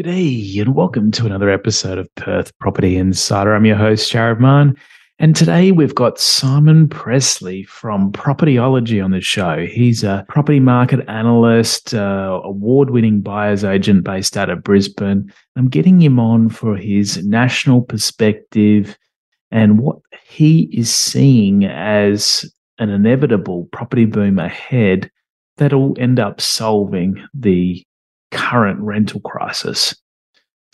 G'day and welcome to another episode of Perth Property Insider. I'm your host, Jarrod Mann, and today we've got Simon Pressley from Propertyology on the show. He's a property market analyst, award-winning buyer's agent based out of Brisbane. I'm getting him on for his national perspective and what he is seeing as an inevitable property boom ahead that'll end up solving the current rental crisis.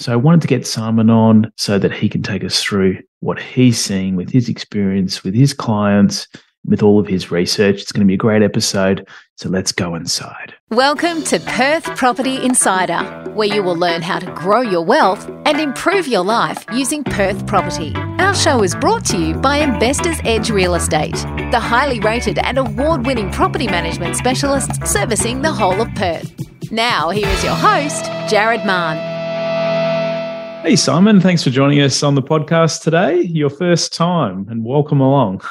So I wanted to get Simon on so that he can take us through what he's seeing with his experience, with his clients, with all of his research. It's going to be a great episode, so let's go inside. Welcome to Perth Property Insider, where you will learn how to grow your wealth and improve your life using Perth Property. Our show is brought to you by Investors Edge Real Estate, the highly rated and award-winning property management specialists servicing the whole of Perth. Now, here is your host, Jarrod Mann. Hey, Simon. Thanks for joining us on the podcast today. Your first time, and welcome along.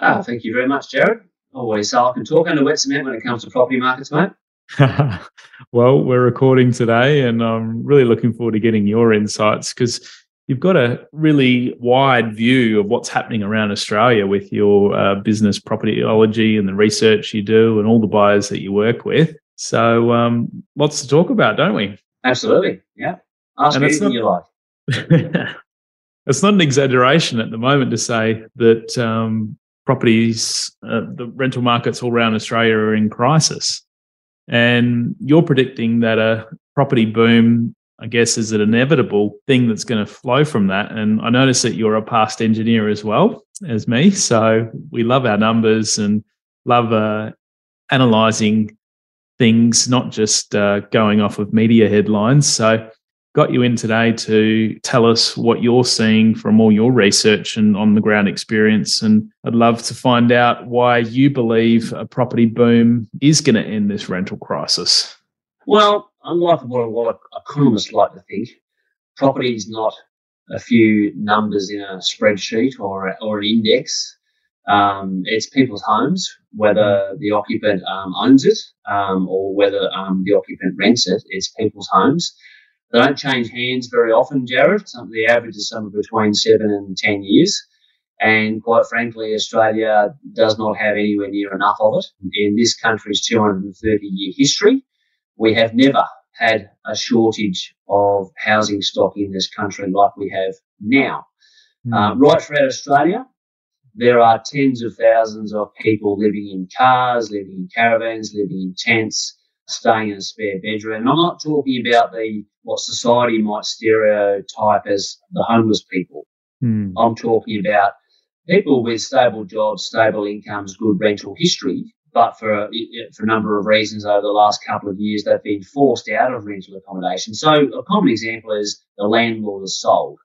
Oh, thank you very much, Jarrod. Always I can talk under wet cement when it comes to property markets, mate. Well, we're recording today, and I'm really looking forward to getting your insights because you've got a really wide view of what's happening around Australia with your business, Propertyology, and the research you do and all the buyers that you work with. So lots to talk about, don't we? Absolutely, yeah. Ask anything you like. It's not an exaggeration at the moment to say that properties, the rental markets all around Australia are in crisis. And you're predicting that a property boom, I guess, is an inevitable thing that's going to flow from that. And I notice that you're a past engineer as well as me. So we love our numbers and love analysing things, not just going off of media headlines. So got you in today to tell us what you're seeing from all your research and on-the-ground experience. And I'd love to find out why you believe a property boom is going to end this rental crisis. Well, unlike what a lot of economists like to think, property is not a few numbers in a spreadsheet or an index. It's people's homes, whether the occupant owns it or whether the occupant rents it. It's people's homes. They don't change hands very often, Jarrod. The average is somewhere between 7 and 10 years. And quite frankly, Australia does not have anywhere near enough of it. In this country's 230-year history, we have never had a shortage of housing stock in this country like we have now. Right throughout Australia, there are tens of thousands of people living in cars, living in caravans, living in tents, staying in a spare bedroom. And I'm not talking about what society might stereotype as the homeless people. I'm talking about people with stable jobs, stable incomes, good rental history, but for a number of reasons over the last couple of years, they've been forced out of rental accommodation. So a common example is the landlord has sold.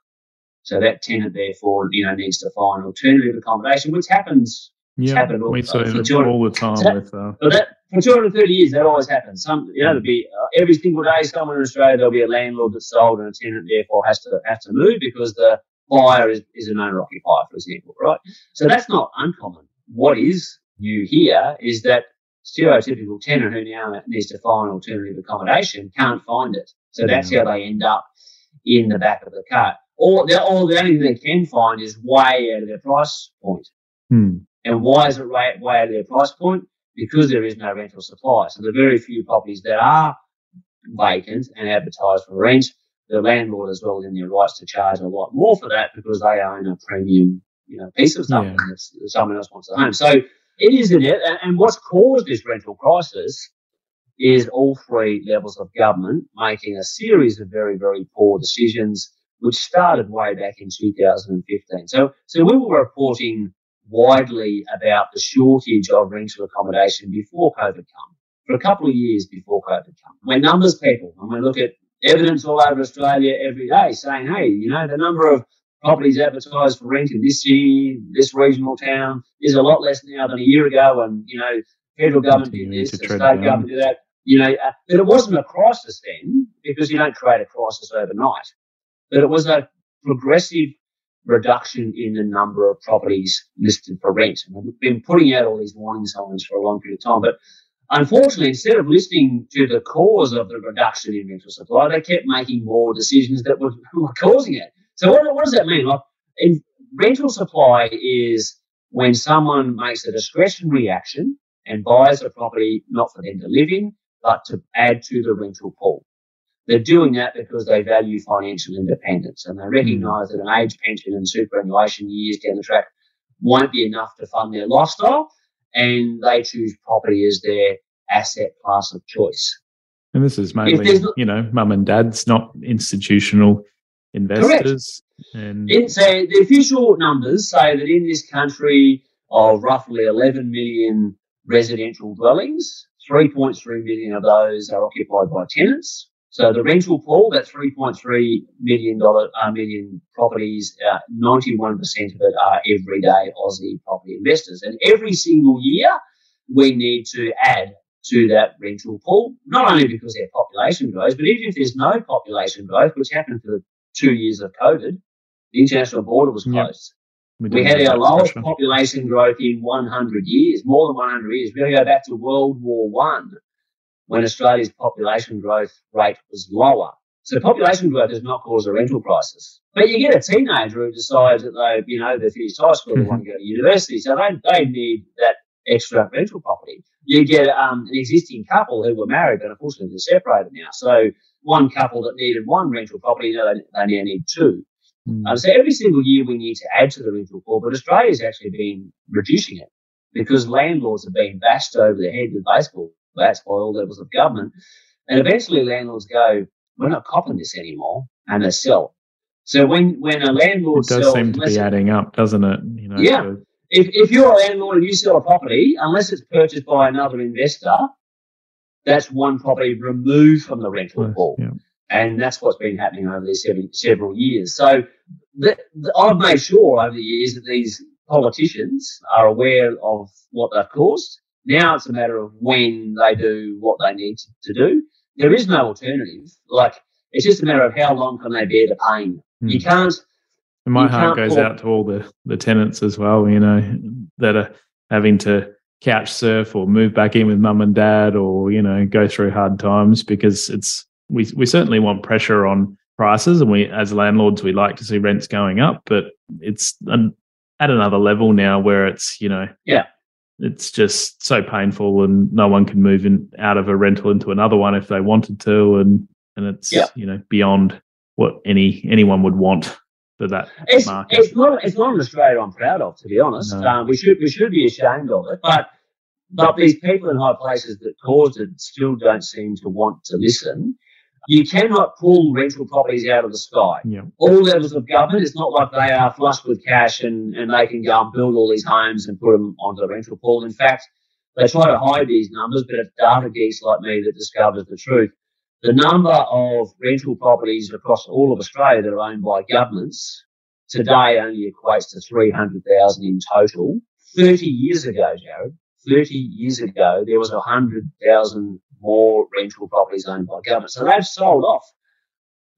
So that tenant, therefore, needs to find alternative accommodation, which happens. Yeah, happened we see it all the time. For 230 years, that always happens. There'll be every single day somewhere in Australia there'll be a landlord that's sold and a tenant, therefore, has to move because the buyer is an owner-occupier, for example, right? So that's not uncommon. What is new here is that stereotypical tenant who now needs to find alternative accommodation can't find it. So that's how they end up in the back of the car. All the only thing they can find is way out of their price point. And why is it way out of their price point? Because there is no rental supply. So the very few properties that are vacant and advertised for rent, the landlord is well within their rights to charge a lot more for that because they own a premium, piece of something that someone else wants at home. So it is in it. And what's caused this rental crisis is all three levels of government making a series of very, very poor decisions, which started way back in 2015. So we were reporting widely about the shortage of rental accommodation before COVID came, for a couple of years before COVID came. We're numbers people, and we look at evidence all over Australia every day saying, hey, the number of properties advertised for rent in this city, this regional town, is a lot less now than a year ago, and, federal government did this, the state government did that. But it wasn't a crisis then because you don't create a crisis overnight. But it was a progressive reduction in the number of properties listed for rent. And we've been putting out all these warning signs for a long period of time. But Unfortunately, instead of listening to the cause of the reduction in rental supply, they kept making more decisions that were causing it. So what does that mean? Like, rental supply is when someone makes a discretionary action and buys a property not for them to live in, but to add to the rental pool. They're doing that because they value financial independence, and they recognise that an age pension and superannuation years down the track won't be enough to fund their lifestyle, and they choose property as their asset class of choice. And this is mainly, mum and dad's, not institutional investors. Correct. So the official numbers say that in this country of roughly 11 million residential dwellings, 3.3 million of those are occupied by tenants. So the rental pool, that $3.3 million properties, 91% of it are everyday Aussie property investors. And every single year we need to add to that rental pool, not only because their population grows, but even if there's no population growth, which happened for the 2 years of COVID, the international border was closed. Yep. We had our lowest population growth in 100 years, more than 100 years. We go back to World War One, when Australia's population growth rate was lower. So population growth does not cause a rental crisis. But you get a teenager who decides that they finished high school and want to go to university, so they need that extra rental property. You get an existing couple who were married, but unfortunately they're separated now. So one couple that needed one rental property, they now need two. So every single year we need to add to the rental pool, but Australia's actually been reducing it because landlords have been bashed over their head with baseball. That's by all levels of government. And eventually landlords go, we're not copping this anymore, and they sell. So when a landlord sells... It does seem to be adding up, doesn't it? Yeah. So if you're a landlord and you sell a property, unless it's purchased by another investor, that's one property removed from the rental pool. Yeah. And that's what's been happening over these several years. So I've made sure over the years that these politicians are aware of what they've caused. Now it's a matter of when they do what they need to do. There is no alternative. Like, it's just a matter of how long can they bear the pain. You can't. And my heart goes out to all the tenants as well, that are having to couch surf or move back in with mum and dad or, go through hard times, because we certainly want pressure on prices, and we, as landlords, we like to see rents going up, but it's at another level now where it's, it's just so painful, and no one can move out of a rental into another one if they wanted to, and it's beyond what anyone would want for that market. It's not an Australia I'm proud of, to be honest. No. We should be ashamed of it, but these people in high places that caused it still don't seem to want to listen. You cannot pull rental properties out of the sky. Yeah. All levels of government, it's not like they are flush with cash and they can go and build all these homes and put them onto the rental pool. In fact, they try to hide these numbers, but it's data geeks like me that discovers the truth. The number of rental properties across all of Australia that are owned by governments today only equates to 300,000 in total. 30 years ago, Jarrod, 30 years ago, there was 100,000 more rental properties owned by government. So they've sold off.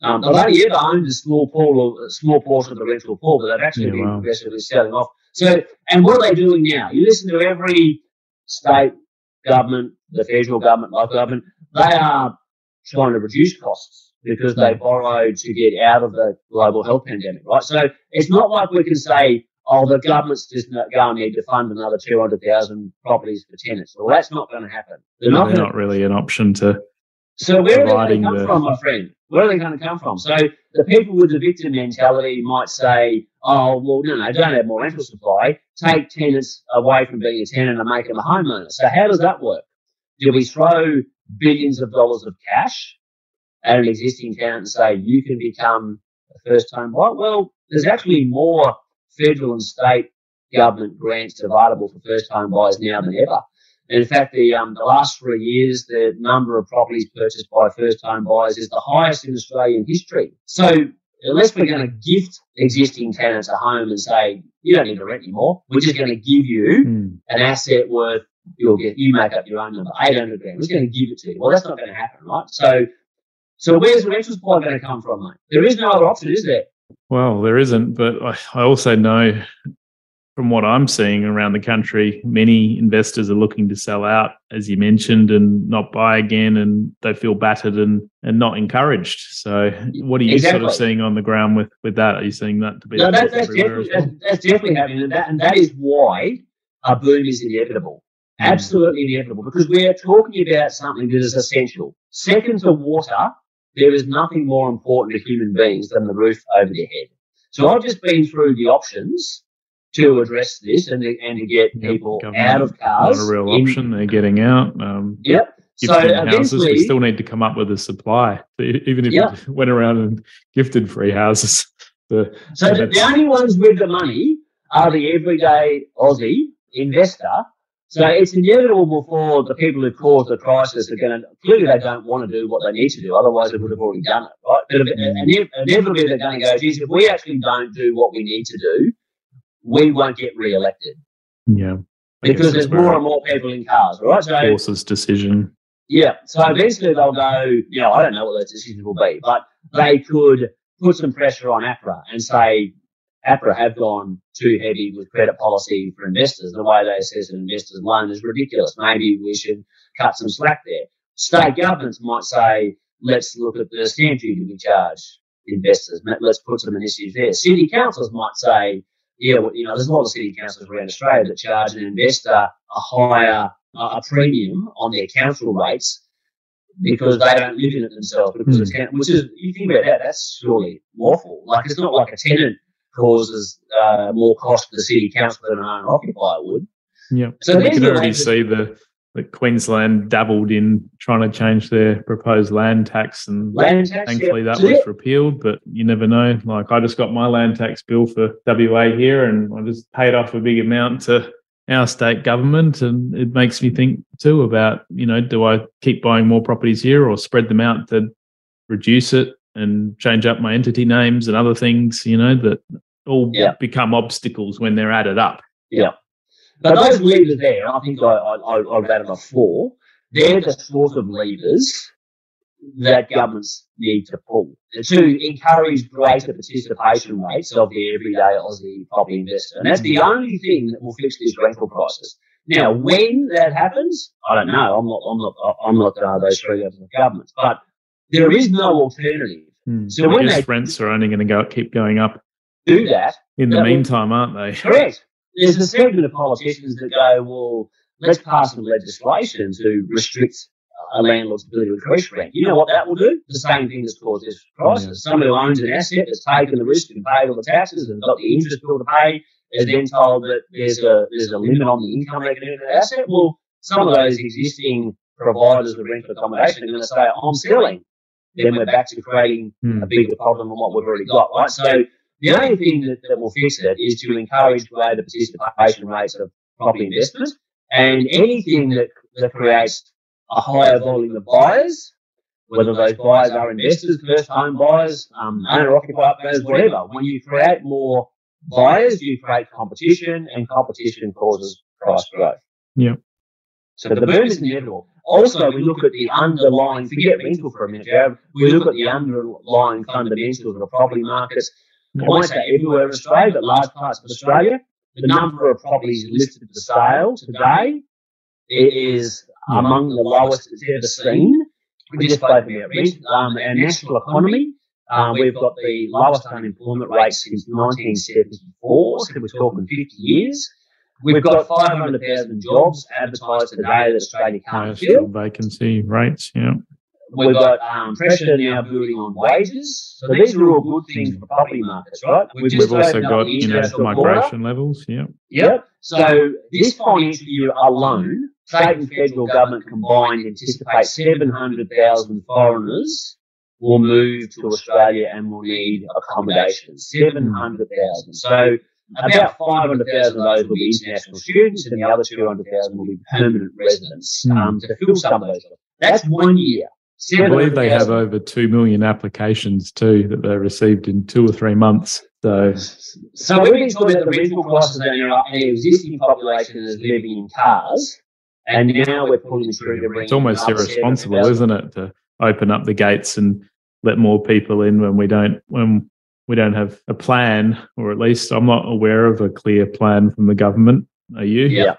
They've only ever owned a small portion of the rental pool, but they've actually been progressively selling off. So, and what are they doing now? You listen to every state government, the federal government, local government, they are trying to reduce costs because they borrowed to get out of the global health pandemic, right? So it's not like we can say, the government's just going to need to fund another 200,000 properties for tenants. Well, that's not going to happen. They're not really an option to... So where are they going to come from, my friend? Where are they going to come from? So the people with the victim mentality might say, don't have more rental supply. Take tenants away from being a tenant and make them a homeowner. So how does that work? Do we throw billions of dollars of cash at an existing tenant and say, you can become a first-time buyer? Well, there's actually more federal and state government grants available for first-time buyers now than ever. And in fact, the last 3 years, the number of properties purchased by first-time buyers is the highest in Australian history. So unless we're going to gift existing tenants a home and say, you don't need to rent anymore, we're just going to give you an asset worth, you make up your own number, 800 grand. We're just going to give it to you. Well, that's not going to happen, right? So where's the rental supply going to come from, mate? There is no other option, is there? Well, there isn't, but I also know from what I'm seeing around the country, many investors are looking to sell out, as you mentioned, and not buy again, and they feel battered and not encouraged. So what are you sort of seeing on the ground with that? Are you seeing that to be? No, that's definitely happening. And that is why a boom is inevitable. Absolutely inevitable, because we are talking about something that is essential. Second to water, there is nothing more important to human beings than the roof over their head. So I've just been through the options to address this and to get people out of cars. Not a real option. They're getting out. Yep. Gifting houses. We still need to come up with a supply, even if we went around and gifted free houses. So the only ones with the money are the everyday Aussie investor. So it's inevitable for the people who caused the crisis are going to, clearly they don't want to do what they need to do, otherwise they would have already done it, right? But inevitably they're going to go, geez, if we actually don't do what we need to do, we won't get re-elected. Yeah. Because there's more and more people in cars, right? So forces decision. Yeah. So eventually they'll go, I don't know what those decisions will be, but they could put some pressure on APRA and say, APRA have gone too heavy with credit policy for investors. The way they assess an investor's loan is ridiculous. Maybe we should cut some slack there. State governments might say, let's look at the stamp duty we charge investors. Let's put some initiatives there. City councils might say, there's a lot of city councils around Australia that charge an investor a premium on their council rates because they don't live in it themselves. Which is, you think about that, that's surely awful. Like, it's not like a tenant causes more cost to the city council than an owner occupier would. Yeah. So we can already see that Queensland dabbled in trying to change their proposed land tax, and thankfully that was repealed, but you never know. Like, I just got my land tax bill for WA here and I just paid off a big amount to our state government, and it makes me think too about, do I keep buying more properties here or spread them out to reduce it and change up my entity names and other things, that all become obstacles when they're added up. Yeah. But those levers there, I think I've had them before, they're the sort of levers that governments need to pull to encourage greater participation rates of the everyday Aussie property investor. And that's the only thing that will fix this rental crisis. Now, when that happens, I don't know. I'm not those three levels of government, but there is no alternative. So when rents are only going to keep going up. Do that in the meantime, aren't they? Correct. There's a segment of politicians that go, well, let's pass some legislation to restrict a landlord's ability to increase rent. You know what that will do? The same thing that's caused this crisis. Yeah. Someone who owns an asset has taken the risk and paid all the taxes and got the interest bill to pay, is then told that there's a limit on the income they can earn on that asset. Well, some of those existing providers of rental accommodation are going to say, I'm selling. Then we're back to creating a bigger problem than what we've already got, right? So the only thing that will fix it is to encourage greater participation rates of property investment, and anything that creates a higher volume of buyers, whether those buyers are investors, first home buyers, owner-occupier buyers, whatever. When you create more buyers, you create competition, and competition causes price growth. Yeah. So the boom is inevitable. Also, we look at the underlying, forget rental for a minute, Jarrod, we look at the underlying fundamentals of the property markets. I won't say everywhere in Australia, but large parts of Australia. The number of properties listed for sale today is among the lowest it's ever seen. We just spoke about rent. Our national economy, we've got the lowest unemployment rate since 1974, so we're talking 50 years. We've got 500,000 jobs advertised today that Australia can't fill. Vacancy rates, yeah. We've got pressure now building on wages. So these are all good things for property markets, right? We've also got migration levels, yeah. Yep. So this financial year alone, state and federal government combined anticipate 700,000 foreigners will move to Australia and will need accommodation. 700,000. So about 500,000 of those will be international students and the other 200,000 will be permanent residents to fill some of those. That's one year. I believe they have over 2 million applications too that they received in 2 or 3 months. So we've been talking about the rental crisis and an existing population is living in cars, and now we're pulling through to bring. It's almost irresponsible, isn't it, to open up the gates and let more people in when we don't when we don't have a plan, or at least I'm not aware of a clear plan from the government. Are you? Yeah.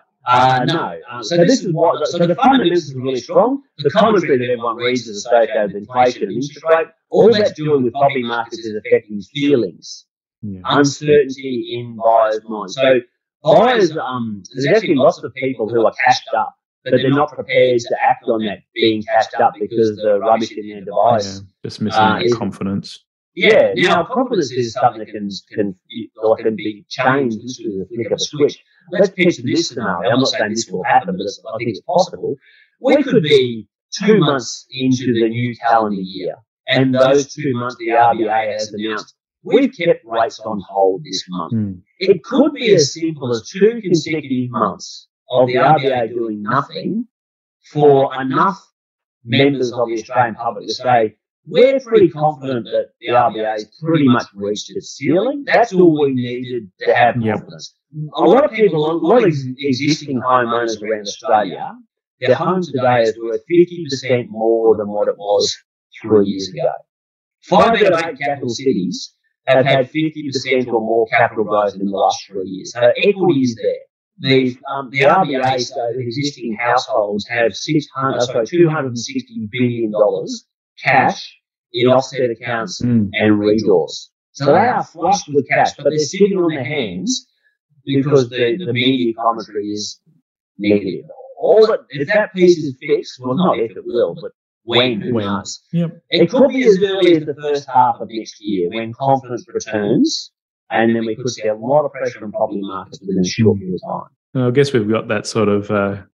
No. So the fundamentals are really strong. The commentary that everyone reads is associated with inflation and interest rate. All that's doing with property markets is affecting feelings. Yeah. Uncertainty in buyers' minds. So buyers, there's actually lots of people who are cashed up, but they're not prepared to act on that being cashed up because of the rubbish in their device. Yeah, just missing confidence. Yeah, now confidence is something that can be changed through the flick of a switch. Let's picture this scenario. I'm not saying this will happen, but I think it's possible. We could be 2 months into the new calendar year, and those 2 months the RBA has announced, we've kept rates on hold this month. Mm. It could be as simple as 2 consecutive months of the RBA doing nothing for enough members of the Australian public to say, we're pretty confident that the RBA's pretty much reached its ceiling. That's all we needed to have confidence. Yep. A lot of people, a lot of existing homeowners around Australia, their home today is worth 50% more than what it was 3 years ago. 5 out of 8 capital cities have had 50% or more capital growth in the last 3 years. So equity is there. The RBA says that existing households have $260 billion cash in offset accounts and redraws. So they are flushed with cash, but they're sitting on their hands because the media commentary is negative. If that piece is fixed, well, not if it will, but when, who knows? Yep. It could be as early as the first half of next year when confidence returns, and then we could see a lot of pressure on property markets within a short period of time. I guess we've got that sort of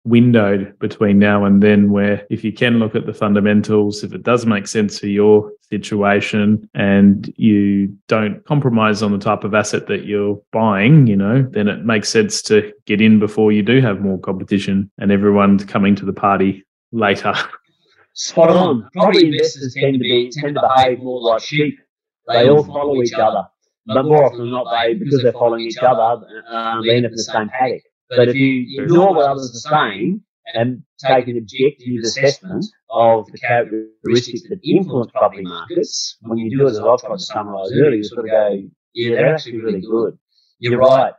window between now and then where if you can look at the fundamentals, if it does make sense for your situation and you don't compromise on the type of asset that you're buying, then it makes sense to get in before you do have more competition and everyone's coming to the party later. Spot on. Property investors tend to behave more like sheep. They all follow each other. But more often than not, because they're following each other, they end up in the same paddock. But if you ignore what others are saying and take an objective assessment of the characteristics that influence property markets, when you do it, as I've tried to summarise earlier, you sort of go, yeah, they're actually really good. You're right.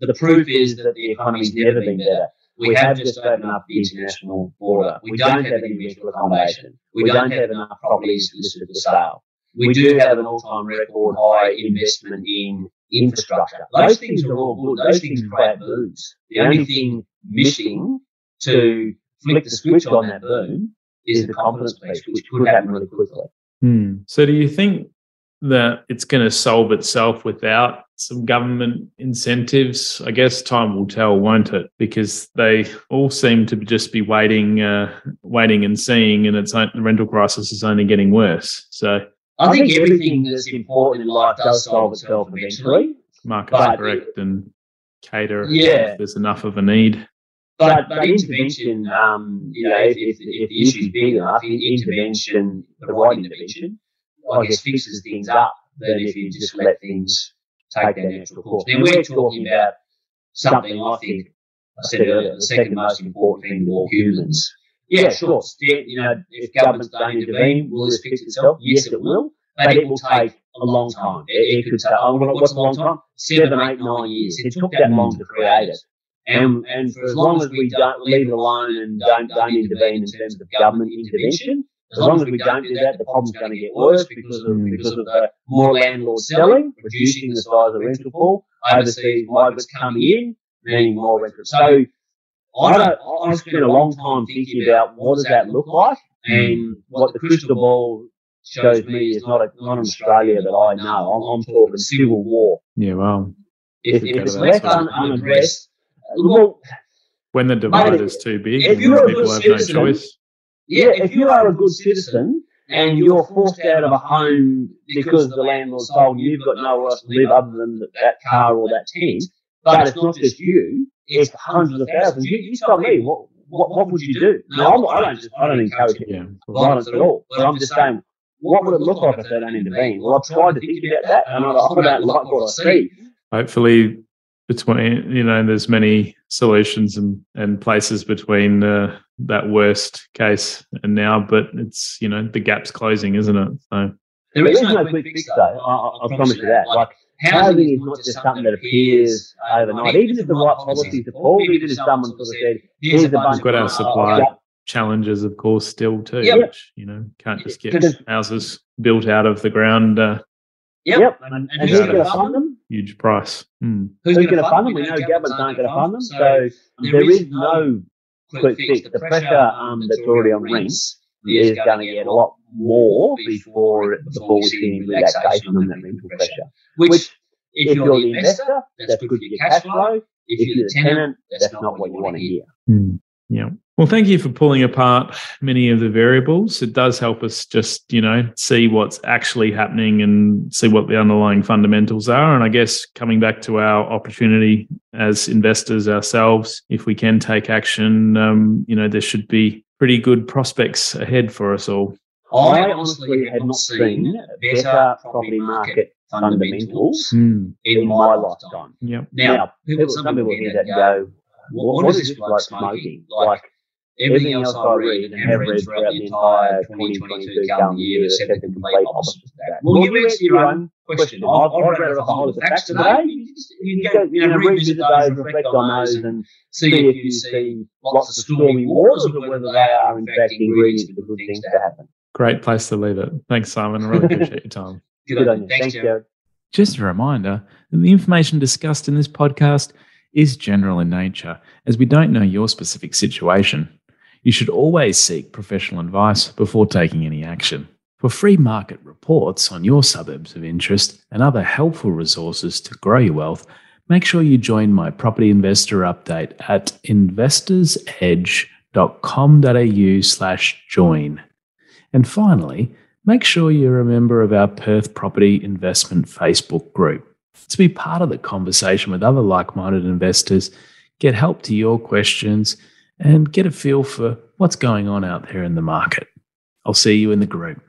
The proof is that the economy's never been better. We have just opened up the international border. We don't have any mutual accommodation. We don't have enough properties listed for sale. We do have an all-time record high investment in infrastructure. Those things are all good. Those things create booms. The only thing missing to flick the switch on that boom is the confidence piece, which could happen really quickly. Hmm. So do you think that it's going to solve itself without some government incentives? I guess time will tell, won't it? Because they all seem to just be waiting and seeing, and the rental crisis is only getting worse. So I think everything that's important in life does solve itself eventually. Market's correct and cater if there's enough of a need. But intervention, if the issue's big enough, the right intervention, I guess, fixes things up than if you just let things take their natural course. Now, we're talking about something I think I said earlier, the second most important thing to all humans. Yeah, sure. If governments don't intervene, will this fix itself? Yes, it will. But it will take a long time. It could take, what's a long time? 7, 8, 9 years. It took that long to create it. And for as long as we don't leave it alone and don't intervene in terms of government intervention, as long as we don't do that, the problem's going to get worse because of the more landlords selling, reducing the size of the rental pool, overseas migrants coming in, meaning more rentals. So, I spent a long time thinking about what does that look like, and what the crystal ball shows me is not in Australia that I know. I'm talking civil war. Yeah, well, if it's left unaddressed, when the divide is too big, people have no choice. Yeah, if you are a good citizen and you're forced out of a home because the landlord told you you've got nowhere else to live other than that car or that tent, but it's not just you. It's hundreds of thousands. You tell me, what would you do? No, I don't encourage violence at all. But I'm just saying, what would it look like if they don't intervene? Well, I've tried to think about that, and I don't like what I see. Hopefully, between there's many solutions and places between that worst case and now, but it's the gap's closing, isn't it? So There is no quick fix, though. I promise you that. Like, housing is not just something that appears overnight. Even if the right policies are pulled, even if someone sort of said, here's a bunch of... We've got our supply challenges, of course, still too, which, you know, can't just get houses built out of the ground. And who's going to fund them? Huge price. Who's going to fund them? We know governments aren't going to fund them. So there is no quick fix. The pressure that's already on rents is going to get a lot more before we see any relaxation on that rental pressure. Which, if you're the investor, that's good for your cash flow. If you're the tenant, that's not what you want to hear. Yeah. Well, thank you for pulling apart many of the variables. It does help us just, you know, see what's actually happening and see what the underlying fundamentals are. And I guess coming back to our opportunity as investors ourselves, if we can take action, you know, there should be pretty good prospects ahead for us all. I honestly have not seen better property market fundamentals in my lifetime. Yep. Now, some people hear that and go, what is this bloke smoking? Like, everything else I read and have read throughout the entire 2022 calendar year said the complete opposite of that. Well, you answer your own question. I've read off a whole lot of facts today. You go, you know, revisit those, reflect on those, and see if you see lots of stormy waters or whether they are, in fact, ingredients for the good things to happen. Great place to leave it. Thanks, Simon. I really appreciate your time. Good on you. Thanks, Jarrod. Just a reminder that the information discussed in this podcast is general in nature, as we don't know your specific situation. You should always seek professional advice before taking any action. For free market reports on your suburbs of interest and other helpful resources to grow your wealth, make sure you join my property investor update at investorsedge.com.au/join. And finally, make sure you're a member of our Perth Property Investment Facebook group. To be part of the conversation with other like-minded investors, get help to your questions, and get a feel for what's going on out there in the market. I'll see you in the group.